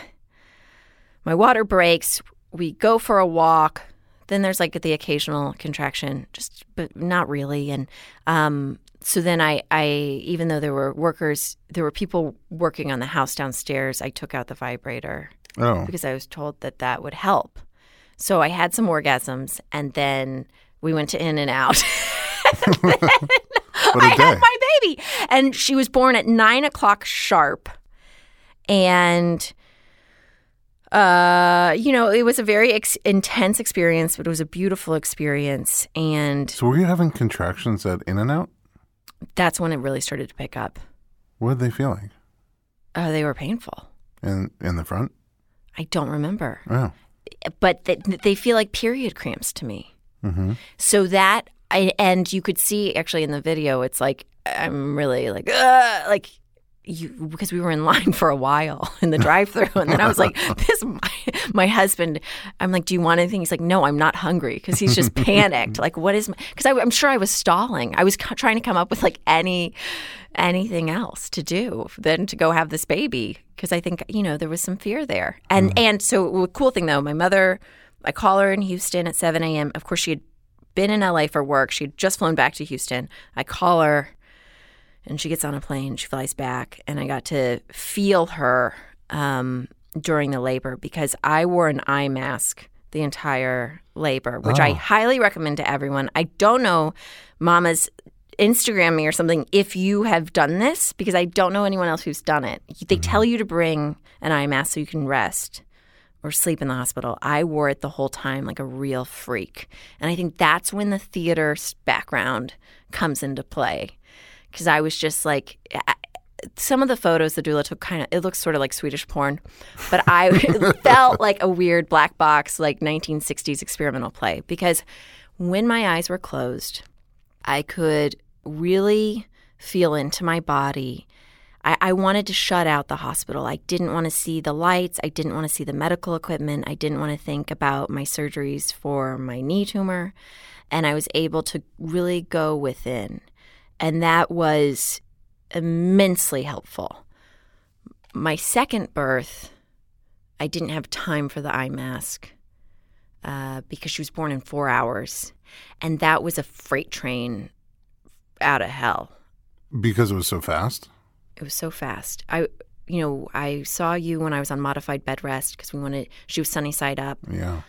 water breaks. We go for a walk. Then there's like the occasional contraction, just but not really. And so then I, even though there were people working on the house downstairs, I took out the vibrator. Oh. Because I was told that would help. So I had some orgasms, and then we went to In-N-Out. And then I had my baby. And she was born at 9 o'clock sharp. And, it was a very intense experience, but it was a beautiful experience. And so were you having contractions at In-N-Out? That's when it really started to pick up. What did they feel like? They were painful. In the front? I don't remember. Oh. But they feel like period cramps to me. Mm-hmm. So that and you could see actually in the video, it's like I'm really like because we were in line for a while in the drive-thru, and then I was like, my husband. I'm like, do you want anything? He's like, no, I'm not hungry, because he's just panicked. Like, what is? Because I'm sure I was stalling. I was trying to come up with like anything else to do than to go have this baby, because I think there was some fear there. And and so a cool thing though, my mother, I call her in Houston at 7 a.m. Of course, she had been in LA for work. She had just flown back to Houston. I call her. And she gets on a plane, she flies back, and I got to feel her during the labor because I wore an eye mask the entire labor, which I highly recommend to everyone. I don't know, mamas, Instagram me or something if you have done this, because I don't know anyone else who's done it. They tell you to bring an eye mask so you can rest or sleep in the hospital. I wore it the whole time like a real freak. And I think that's when the theater background comes into play, because I was just like some of the photos the doula took it looks sort of like Swedish porn, but I felt like a weird black box, like 1960s experimental play, because when my eyes were closed, I could really feel into my body. I wanted to shut out the hospital. I didn't want to see the lights. I didn't want to see the medical equipment. I didn't want to think about my surgeries for my knee tumor. And I was able to really go within. And that was immensely helpful. My second birth, I didn't have time for the eye mask because she was born in 4 hours. And that was a freight train out of hell. Because it was so fast? It was so fast. I saw you when I was on modified bed rest because she was sunny side up. Yeah.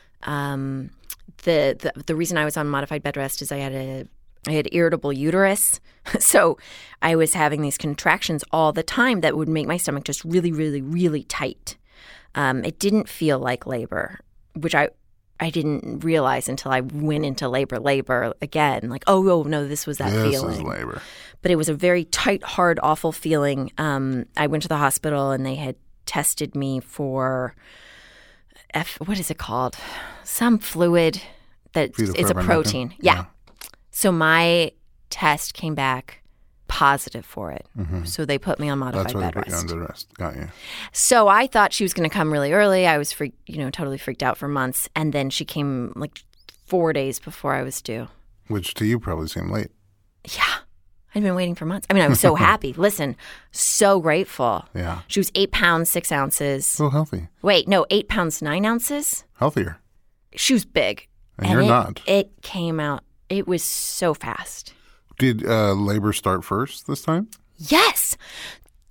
The reason I was on modified bed rest is I had irritable uterus. So I was having these contractions all the time that would make my stomach just really, really, really tight. It didn't feel like labor, which I didn't realize until I went into labor again. Like, oh no, this was that feeling. This is labor. But it was a very tight, hard, awful feeling. I went to the hospital and they had tested me for what is it called? Some fluid that is a protein. Yeah. So my test came back positive for it. Mm-hmm. So they put me on modified bed rest. That's why they put you on the rest. Got you. So I thought she was going to come really early. I was totally freaked out for months. And then she came like 4 days before I was due. Which to you probably seemed late. Yeah. I'd been waiting for months. I mean, I was so happy. Listen, so grateful. Yeah. She was 8 pounds, 6 ounces. So healthy. Wait, no, 8 pounds, 9 ounces? Healthier. She was big. And you're not. It came out. It was so fast. Did labor start first this time? Yes.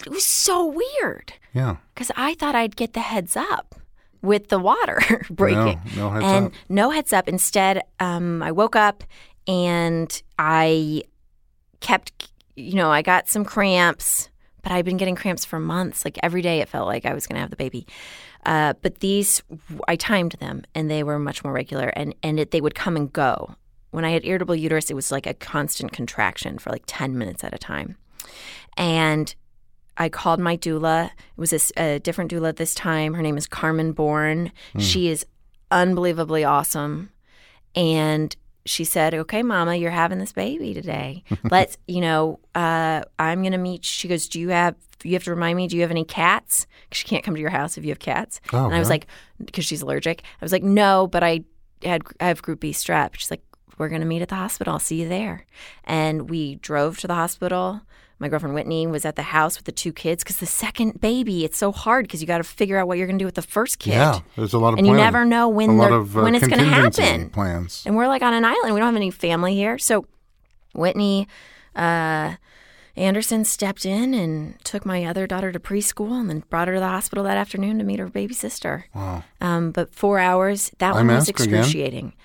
It was so weird. Yeah. Because I thought I'd get the heads up with the water breaking. No heads up. No heads up. Instead, I woke up and I kept, I got some cramps, but I'd been getting cramps for months. Like every day it felt like I was going to have the baby. But these, I timed them and they were much more regular and they would come and go. When I had irritable uterus, it was like a constant contraction for like 10 minutes at a time. And I called my doula. It was a different doula this time. Her name is Carmen Bourne. Mm. She is unbelievably awesome. And she said, okay, mama, you're having this baby today. Let's, I'm going to meet. She goes, you have to remind me, do you have any cats? Because she can't come to your house if you have cats. Oh, and I was like, because she's allergic. I was like, no, but I have group B strep. She's like, we're going to meet at the hospital. I'll see you there. And we drove to the hospital. My girlfriend Whitney was at the house with the 2 kids because the second baby, it's so hard because you got to figure out what you're going to do with the first kid. Yeah, there's a lot of plans. And you never know when it's going to happen. Plans. And we're like on an island. We don't have any family here. So Whitney Anderson stepped in and took my other daughter to preschool and then brought her to the hospital that afternoon to meet her baby sister. Wow. But 4 hours, that one was excruciating. Again?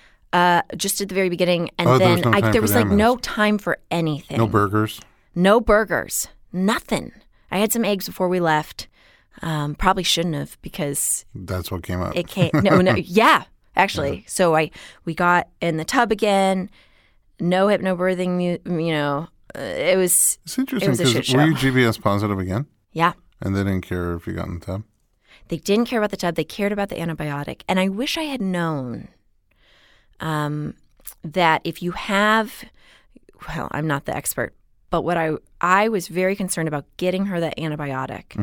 Just at the very beginning, and then there was like no time for anything. No burgers. Nothing. I had some eggs before we left. Probably shouldn't have because that's what came up. It came. No. Yeah, actually. Yeah. So we got in the tub again. No hypnobirthing. It was. It's interesting because were you GBS positive again? Yeah. And they didn't care if you got in the tub. They didn't care about the tub. They cared about the antibiotic, and I wish I had known. That if you have – well, I'm not the expert, but what I was very concerned about getting her that antibiotic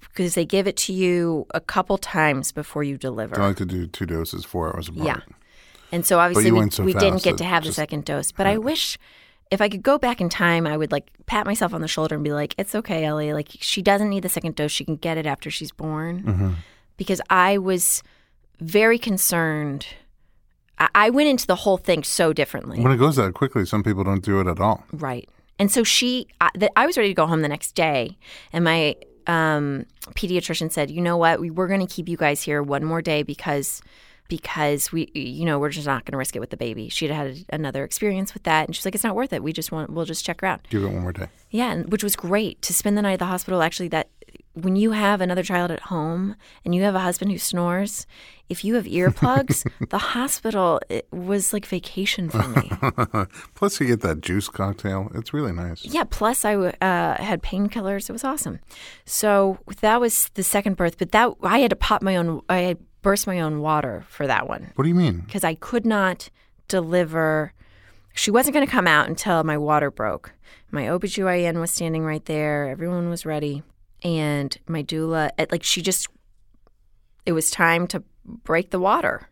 because they give it to you a couple times before you deliver. I like to do 2 doses, 4 hours apart. Yeah. And so obviously we didn't get to have the second dose. But I wish if I could go back in time, I would like pat myself on the shoulder and be like, it's okay, Ellie. Like she doesn't need the second dose. She can get it after she's born because I was very concerned – I went into the whole thing so differently. When it goes that quickly, some people don't do it at all. Right. And so I was ready to go home the next day, and my pediatrician said, you know what, we're going to keep you guys here one more day because we, you know, we're just not going to risk it with the baby. She'd had another experience with that. And she's like, it's not worth it. We'll just check her out. Give it one more day. Yeah. And, which was great to spend the night at the hospital. Actually, that when you have another child at home and you have a husband who snores, if you have earplugs, the hospital was like vacation for me. Plus you get that juice cocktail. It's really nice. Yeah. Plus I had painkillers. It was awesome. So that was the second birth, but that I had to pop my own, I had burst my own water for that one. What do you mean? Because I could not deliver. She wasn't going to come out until my water broke. My OBGYN was standing right there. Everyone was ready. And my doula, like she just, it was time to break the water.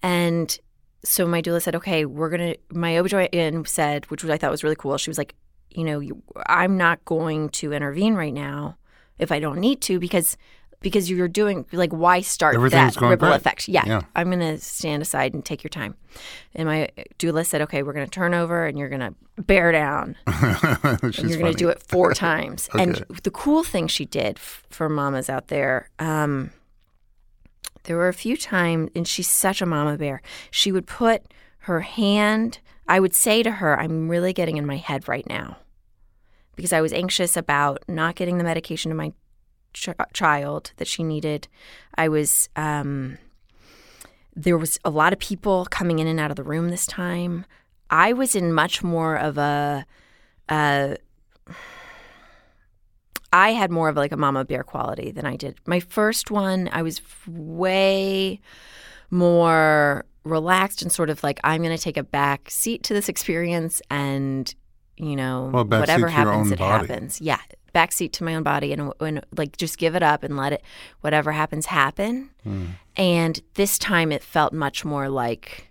And so my doula said, okay, we're going to, my OBGYN said, which I thought was really cool. She was like, you know, I'm not going to intervene right now if I don't need to because you're doing, like, why start that ripple effect? Yeah. I'm going to stand aside and take your time. And my doula said, okay, we're going to turn over and you're going to bear down. You're going to do it 4 times. Okay. And the cool thing she did for mamas out there, there were a few times, and she's such a mama bear, she would put her hand, I would say to her, I'm really getting in my head right now because I was anxious about not getting the medication to my child that she needed. I was there was a lot of people coming in and out of the room this time. I was in much more of I had more of like a mama bear quality than I did. My first one, I was way more relaxed and sort of like, I'm going to take a back seat to this experience and, you know, whatever happens, it happens. Yeah. Backseat to my own body and like just give it up and let it, whatever happens, happen. Mm. And this time it felt much more like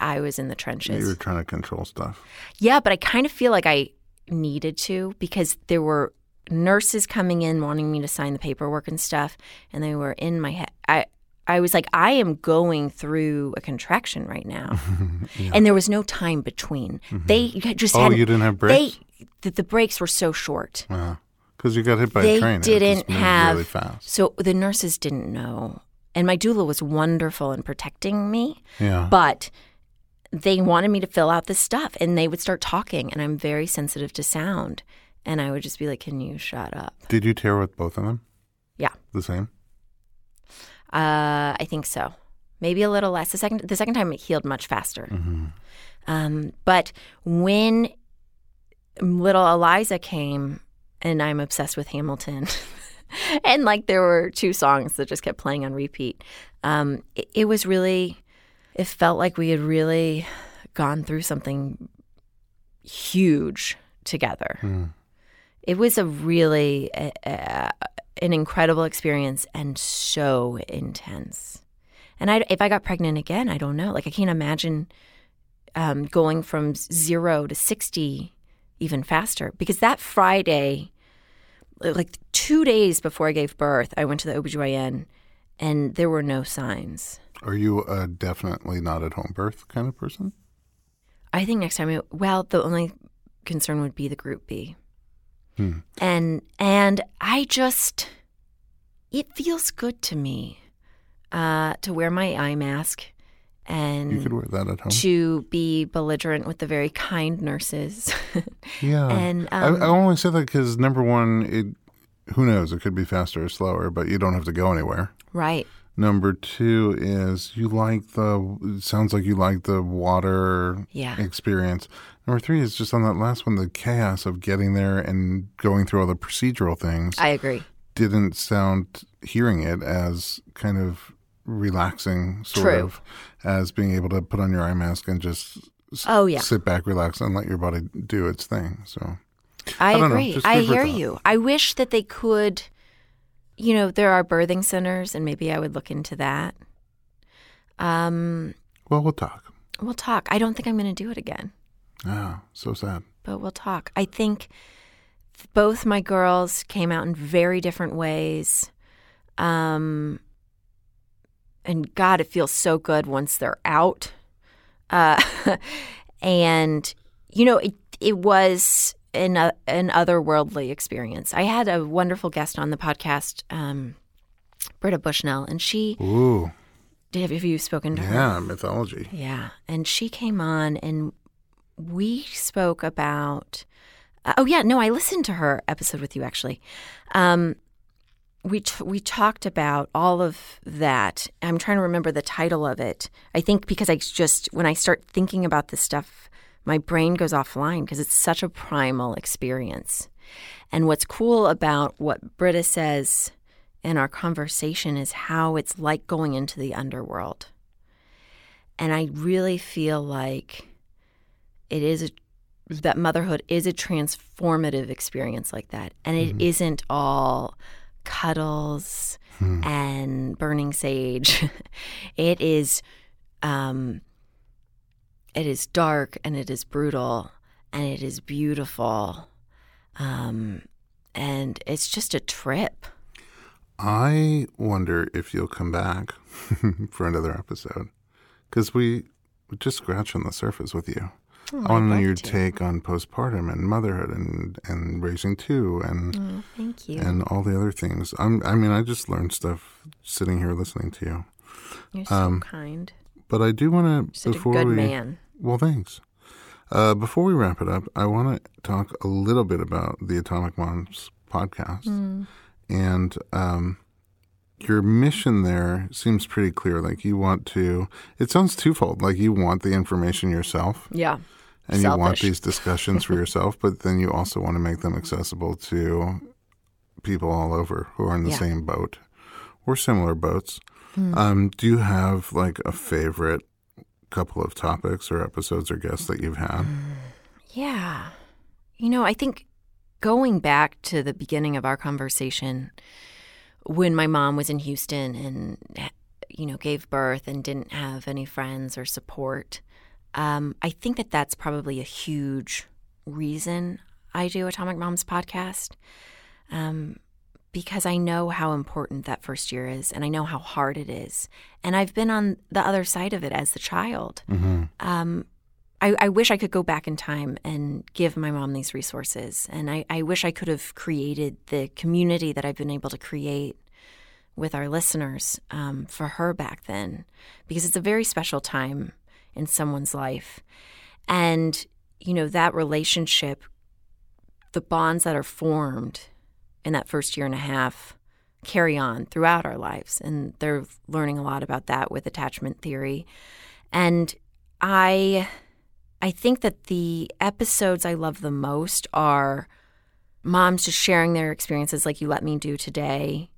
I was in the trenches. You were trying to control stuff. Yeah, but I kind of feel like I needed to because there were nurses coming in wanting me to sign the paperwork and stuff, and they were in my head. I was like, I am going through a contraction right now. Yeah. And there was no time between. Mm-hmm. They just had – oh, you didn't have breaks? The breaks were so short. Wow. Because you got hit by a train. They didn't have – really fast. So the nurses didn't know. And my doula was wonderful in protecting me. Yeah. But they wanted me to fill out this stuff, and they would start talking, and I'm very sensitive to sound. And I would just be like, can you shut up? Did you tear with both of them? Yeah. The same? I think so. Maybe a little less. The second time it healed much faster. Mm-hmm. But when little Eliza came, and I'm obsessed with Hamilton, and like there were 2 songs that just kept playing on repeat, it was really, it felt like we had really gone through something huge together. Mm. It was a really an incredible experience and so intense. And if I got pregnant again, I don't know. Like I can't imagine going from 0 to 60 even faster because that Friday, like 2 days before I gave birth, I went to the OBGYN and there were no signs. Are you a definitely not at home birth kind of person? I think next time the only concern would be the group B. Hmm. And I just, it feels good to me to wear my eye mask and you could wear that at home. To be belligerent with the very kind nurses. Yeah. And I only said that because, number one, who knows, it could be faster or slower, but you don't have to go anywhere. Right. Number 2 is it sounds like you like the water experience. Number 3 is just on that last one, the chaos of getting there and going through all the procedural things. I agree. Didn't sound, hearing it, as kind of relaxing sort of as being able to put on your eye mask and just sit back, relax, and let your body do its thing. So I agree. I hear you. I wish that they could. You know, there are birthing centers, and maybe I would look into that. Well, we'll talk. We'll talk. I don't think I'm going to do it again. Ah, so sad. But we'll talk. I think both my girls came out in very different ways. And, God, it feels so good once they're out. And, you know, it was an otherworldly experience. I had a wonderful guest on the podcast, Britta Bushnell, and she... Ooh. Have you spoken to her? Yeah, mythology. Yeah. And she came on and we spoke about... I listened to her episode with you, actually. We talked about all of that. I'm trying to remember the title of it. I think because when I start thinking about this stuff, my brain goes offline because it's such a primal experience. And what's cool about what Britta says in our conversation is how it's like going into the underworld. And I really feel like it is that motherhood is a transformative experience like that. And it isn't all cuddles and burning sage. It is dark and it is brutal and it is beautiful. And it's just a trip. I wonder if you'll come back for another episode because we just scratched on the surface with you. Oh, I want to know your take on postpartum and motherhood and raising two and thank you. And all the other things. I just learned stuff sitting here listening to you. You're so kind. But I do want to man. Well, thanks. Before we wrap it up, I want to talk a little bit about the Atomic Moms podcast. And your mission there seems pretty clear. Like you want to – it sounds twofold. Like you want the information yourself. Yeah. And selfish. You want these discussions for yourself. But then you also want to make them accessible to people all over who are in the same boat or similar boats. Do you have like a favorite couple of topics or episodes or guests that you've had? Yeah. You know, I think – going back to the beginning of our conversation when my mom was in Houston and, gave birth and didn't have any friends or support, I think that that's probably a huge reason I do Atomic Moms podcast because I know how important that first year is and I know how hard it is. And I've been on the other side of it as the child. I wish I could go back in time and give my mom these resources. And I wish I could have created the community that I've been able to create with our listeners for her back then, because it's a very special time in someone's life. And, that relationship, the bonds that are formed in that first year and a half carry on throughout our lives. And they're learning a lot about that with attachment theory. And I think that the episodes I love the most are moms just sharing their experiences like you let me do today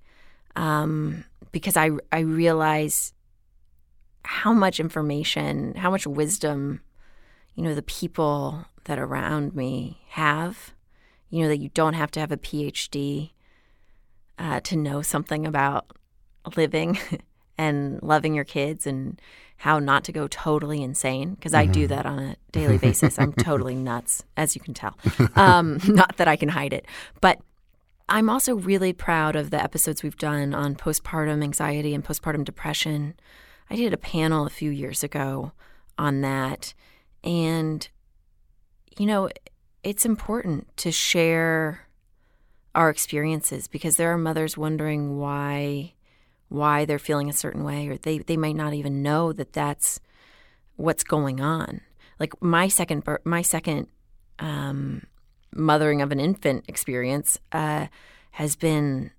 because I realize how much information, how much wisdom, the people that around me have, that you don't have to have a PhD to know something about living and loving your kids and how not to go totally insane, because I do that on a daily basis. I'm totally nuts, as you can tell. Not that I can hide it. But I'm also really proud of the episodes we've done on postpartum anxiety and postpartum depression. I did a panel a few years ago on that. And, it's important to share our experiences because there are mothers wondering why they're feeling a certain way, or they might not even know that that's what's going on. Like my second mothering of an infant experience has been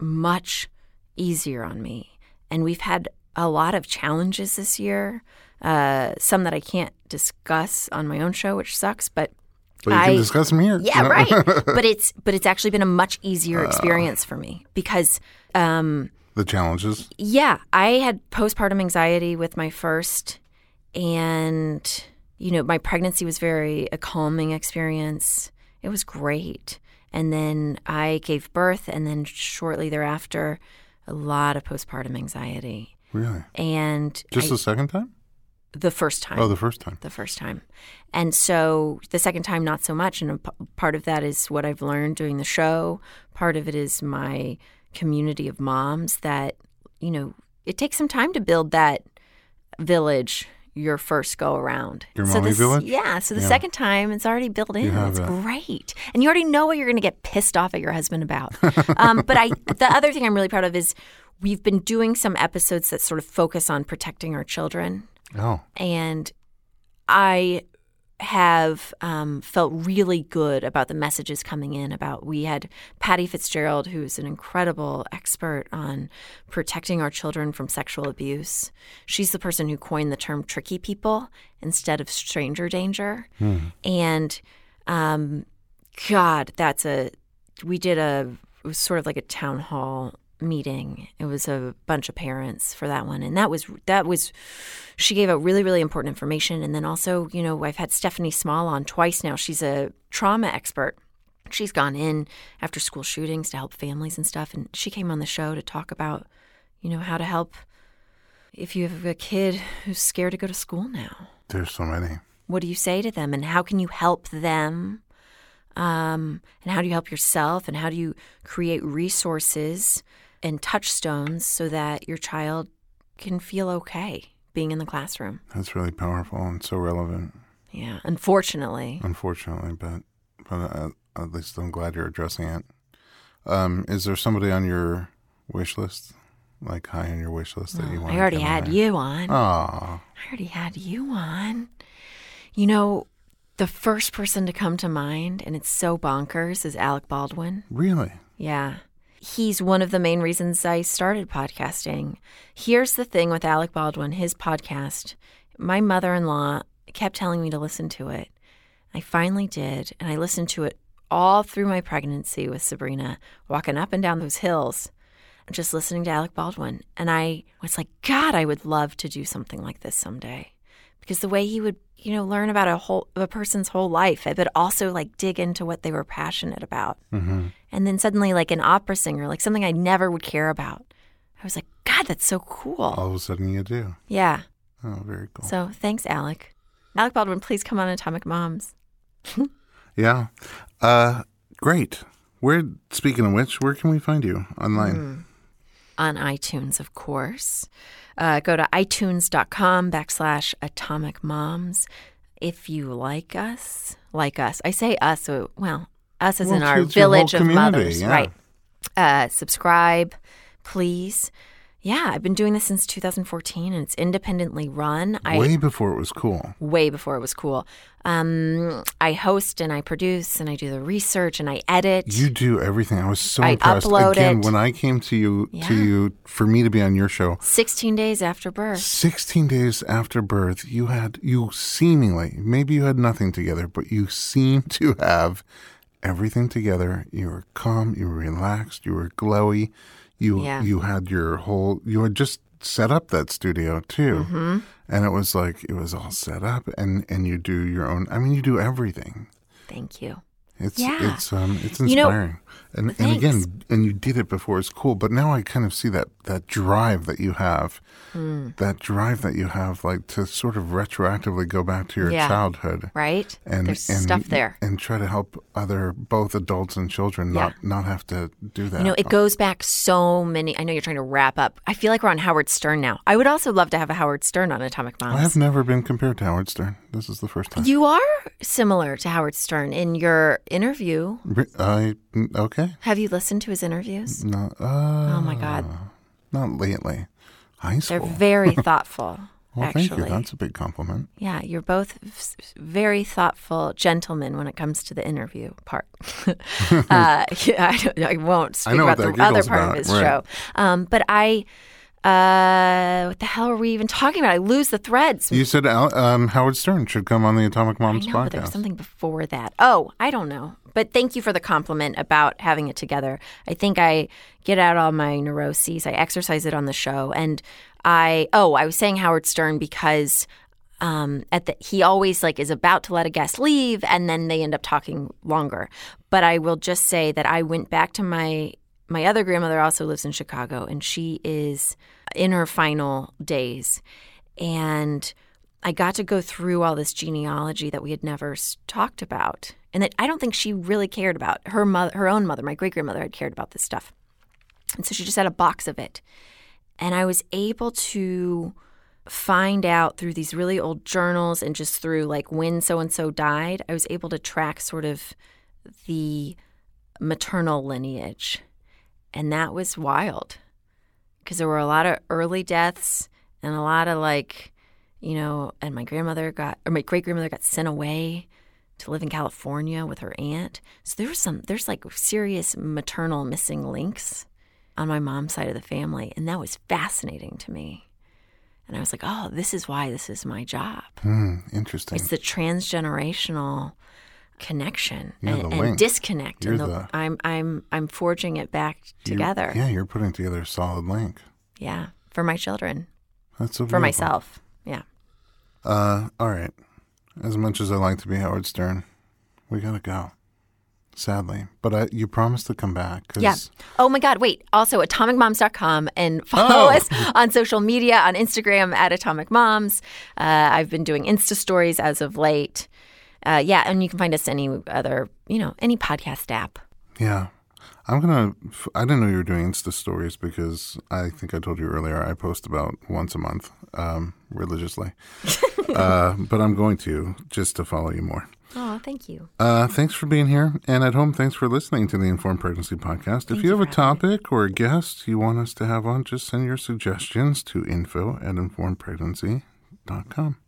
much easier on me. And we've had a lot of challenges this year, some that I can't discuss on my own show, which sucks, but you can discuss them here. Yeah, right. But it's actually been a much easier experience for me because the challenges? Yeah. I had postpartum anxiety with my first and, my pregnancy was a calming experience. It was great. And then I gave birth and then shortly thereafter, a lot of postpartum anxiety. Really? And the second time? The first time. Oh, the first time. The first time. And so the second time, not so much. And part of that is what I've learned doing the show. Part of it is my community of moms that, it takes some time to build that village your first go around. Your mommy village? Yeah. So the second time, it's already built in. It's great. And you already know what you're going to get pissed off at your husband about. The other thing I'm really proud of is we've been doing some episodes that sort of focus on protecting our children. Oh. And I have felt really good about the messages coming in about we had Patty Fitzgerald, who's an incredible expert on protecting our children from sexual abuse. She's the person who coined the term tricky people instead of stranger danger. Mm. And we did it was sort of like a town hall meeting. It was a bunch of parents for that one. And that was she gave out really, really important information. And then also, you know, I've had Stephanie Small on twice now. She's a trauma expert. She's gone in after school shootings to help families and stuff. And she came on the show to talk about, you know, how to help if you have a kid who's scared to go to school now. There's so many. What do you say to them? And how can you help them? And how do you help yourself? And how do you create resources and touchstones so that your child can feel okay being in the classroom? That's really powerful and so relevant. Yeah, unfortunately. Unfortunately, but at least I'm glad you're addressing it. Is there somebody on your wish list, like high on your wish list that you want to you on. Aww. I already had you on. You know, the first person to come to mind, and it's so bonkers, is Alec Baldwin. Really? Yeah. He's one of the main reasons I started podcasting. Here's the thing with Alec Baldwin, his podcast. My mother-in-law kept telling me to listen to it. I finally did, and I listened to it all through my pregnancy with Sabrina, walking up and down those hills, just listening to Alec Baldwin. And I was like, God, I would love to do something like this someday. Because the way he would, you know, learn about a person's whole life, but also like dig into what they were passionate about. Mm-hmm. And then suddenly like an opera singer, like something I never would care about. I was like, God, that's so cool. All of a sudden you do. Yeah. Oh, very cool. So thanks, Alec. Alec Baldwin, please come on Atomic Moms. Yeah. Great. Speaking of which, where can we find you online? Mm. On iTunes, of course. Go to itunes.com/Atomic Moms. If you like us. I say us, us as in our village of mothers. Yeah. Right. Subscribe, please. Yeah, I've been doing this since 2014, and it's independently run. Way before it was cool. Way before it was cool. I host and I produce and I do the research and I edit. You do everything. I was so impressed. Again, when I came to you for me to be on your show. 16 days after birth, you seemingly, maybe you had nothing together, but you seem to have everything together. You were calm, you were relaxed, you were glowy. You had you had just set up that studio too. Mm-hmm. And it was like, it was all set up and you do your own, I mean, you do everything. Thank you. It's inspiring. You know, and again, and you did it before it's cool, but now I kind of see that drive that you have, like to sort of retroactively go back to your childhood. Right. And there's stuff there. And try to help both adults and children not have to do that. You know, it goes back so many. I know you're trying to wrap up. I feel like we're on Howard Stern now. I would also love to have a Howard Stern on Atomic Moms. I have never been compared to Howard Stern. This is the first time. You are similar to Howard Stern in your interview. Okay. Have you listened to his interviews? No. Oh, my God. Not lately. High school. They're very thoughtful, well, actually. Thank you. That's a big compliment. Yeah. You're both very thoughtful gentlemen when it comes to the interview part. I won't speak about the other part of his show. But I... what the hell are we even talking about? I lose the threads. You said Howard Stern should come on the Atomic Moms podcast. But there was something before that. Oh, I don't know. But thank you for the compliment about having it together. I think I get out all my neuroses. I exercise it on the show. And I was saying Howard Stern because he always like is about to let a guest leave and then they end up talking longer. But I will just say that I went back to my other grandmother also lives in Chicago, and she is in her final days. And I got to go through all this genealogy that we had never talked about and that I don't think she really cared about. Her mother, her own mother, my great-grandmother, had cared about this stuff. And so she just had a box of it. And I was able to find out through these really old journals and just through like when so-and-so died, I was able to track sort of the maternal lineage. And that was wild because there were a lot of early deaths and a lot of like, you know, and my great-grandmother got sent away to live in California with her aunt. So there's like serious maternal missing links on my mom's side of the family. And that was fascinating to me. And I was like, oh, this is why this is my job. Interesting. It's the transgenerational connection and disconnect. I'm forging it back together. You're putting together a solid link. Yeah, for my children. That's so beautiful. For myself. Yeah. All right. As much as I like to be Howard Stern, we gotta go. Sadly, but you promised to come back. Yeah. Oh my God! Wait. Also, atomicmoms.com and follow us on social media on Instagram at Atomic Moms. I've been doing Insta stories as of late. Yeah, and you can find us any other, any podcast app. Yeah, I didn't know you were doing Insta stories because I think I told you earlier I post about once a month religiously, but I'm going to just to follow you more. Oh, thank you. Thanks for being here. And at home, thanks for listening to the Informed Pregnancy Podcast. Thank if you have a topic or a guest you want us to have on, just send your suggestions to info@informedpregnancy.com.